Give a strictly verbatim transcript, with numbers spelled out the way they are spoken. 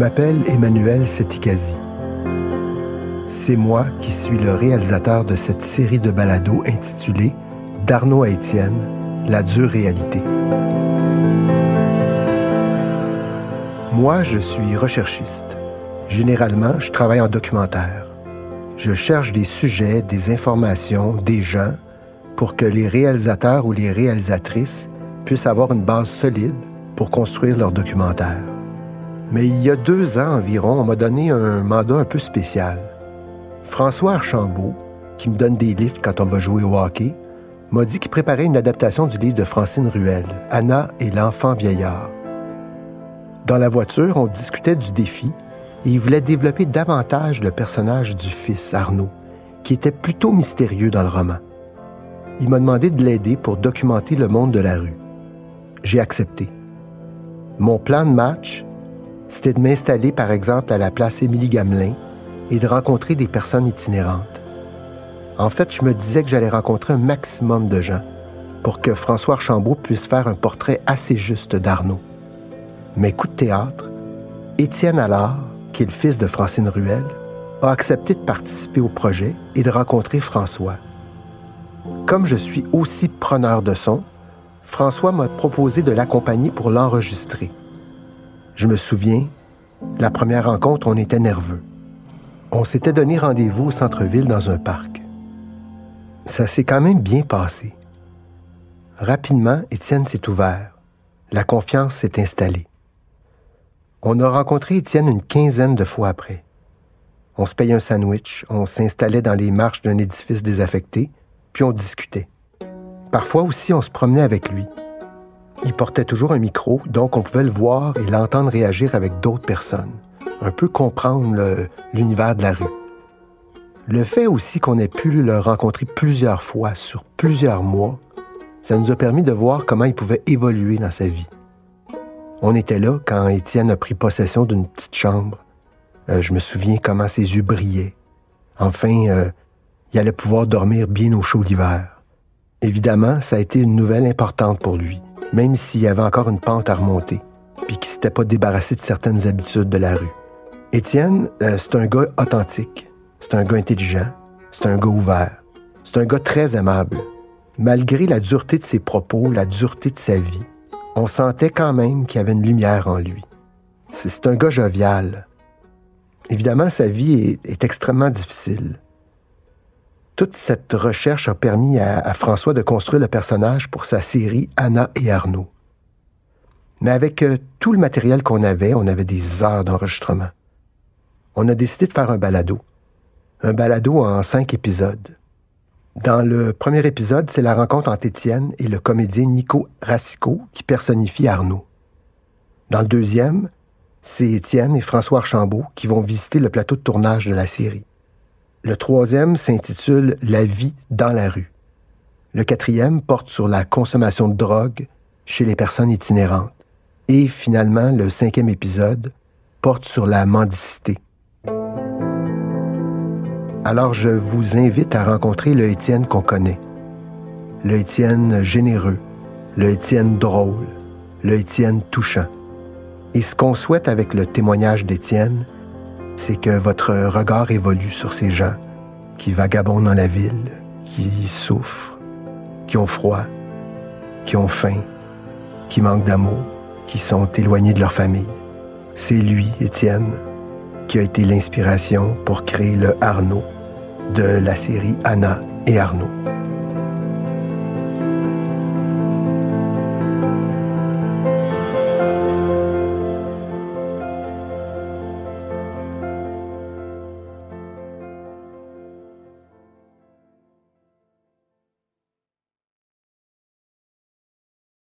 Je m'appelle Emmanuel Setikazi. C'est moi qui suis le réalisateur de cette série de balados intitulée « D'Arnaud à Étienne, la dure réalité ». Moi, je suis recherchiste. Généralement, je travaille en documentaire. Je cherche des sujets, des informations, des gens, pour que les réalisateurs ou les réalisatrices puissent avoir une base solide pour construire leur documentaire. Mais il y a deux ans environ, on m'a donné un mandat un peu spécial. François Archambault, qui me donne des livres quand on va jouer au hockey, m'a dit qu'il préparait une adaptation du livre de Francine Ruel, « Anna et l'enfant vieillard ». Dans la voiture, on discutait du défi et il voulait développer davantage le personnage du fils, Arnaud, qui était plutôt mystérieux dans le roman. Il m'a demandé de l'aider pour documenter le monde de la rue. J'ai accepté. Mon plan de match, c'était de m'installer par exemple à la place Émilie-Gamelin et de rencontrer des personnes itinérantes. En fait, je me disais que j'allais rencontrer un maximum de gens pour que François Archambault puisse faire un portrait assez juste d'Arnaud. Mais coup de théâtre, Étienne Allard, qui est le fils de Francine Ruel, a accepté de participer au projet et de rencontrer François. Comme je suis aussi preneur de son, François m'a proposé de l'accompagner pour l'enregistrer. Je me souviens, la première rencontre, on était nerveux. On s'était donné rendez-vous au centre-ville dans un parc. Ça s'est quand même bien passé. Rapidement, Étienne s'est ouvert. La confiance s'est installée. On a rencontré Étienne une quinzaine de fois après. On se payait un sandwich, on s'installait dans les marches d'un édifice désaffecté, puis on discutait. Parfois aussi, on se promenait avec lui. Il portait toujours un micro, donc on pouvait le voir et l'entendre réagir avec d'autres personnes, un peu comprendre le, l'univers de la rue. Le fait aussi qu'on ait pu le rencontrer plusieurs fois sur plusieurs mois, ça nous a permis de voir comment il pouvait évoluer dans sa vie. On était là quand Étienne a pris possession d'une petite chambre. Euh, je me souviens comment ses yeux brillaient. Enfin, euh, il allait pouvoir dormir bien au chaud l'hiver. Évidemment, ça a été une nouvelle importante pour lui, même s'il y avait encore une pente à remonter, puis qu'il ne s'était pas débarrassé de certaines habitudes de la rue. Étienne, euh, c'est un gars authentique, c'est un gars intelligent, c'est un gars ouvert, c'est un gars très aimable. Malgré la dureté de ses propos, la dureté de sa vie, on sentait quand même qu'il y avait une lumière en lui. C'est, c'est un gars jovial. Évidemment, sa vie est, est extrêmement difficile. Toute cette recherche a permis à, à François de construire le personnage pour sa série Anna et Arnaud. Mais avec euh, tout le matériel qu'on avait, on avait des heures d'enregistrement. On a décidé de faire un balado. Un balado en cinq épisodes. Dans le premier épisode, c'est la rencontre entre Étienne et le comédien Nico Racicot qui personnifie Arnaud. Dans le deuxième, c'est Étienne et François Archambault qui vont visiter le plateau de tournage de la série. Le troisième s'intitule « La vie dans la rue ». Le quatrième porte sur la consommation de drogue chez les personnes itinérantes. Et finalement, le cinquième épisode porte sur la mendicité. Alors, je vous invite à rencontrer le Étienne qu'on connaît. Le Étienne généreux, le Étienne drôle, le Étienne touchant. Et ce qu'on souhaite avec le témoignage d'Étienne, c'est que votre regard évolue sur ces gens qui vagabondent dans la ville, qui souffrent, qui ont froid, qui ont faim, qui manquent d'amour, qui sont éloignés de leur famille. C'est lui, Étienne, qui a été l'inspiration pour créer le Arnaud de la série Anna et Arnaud.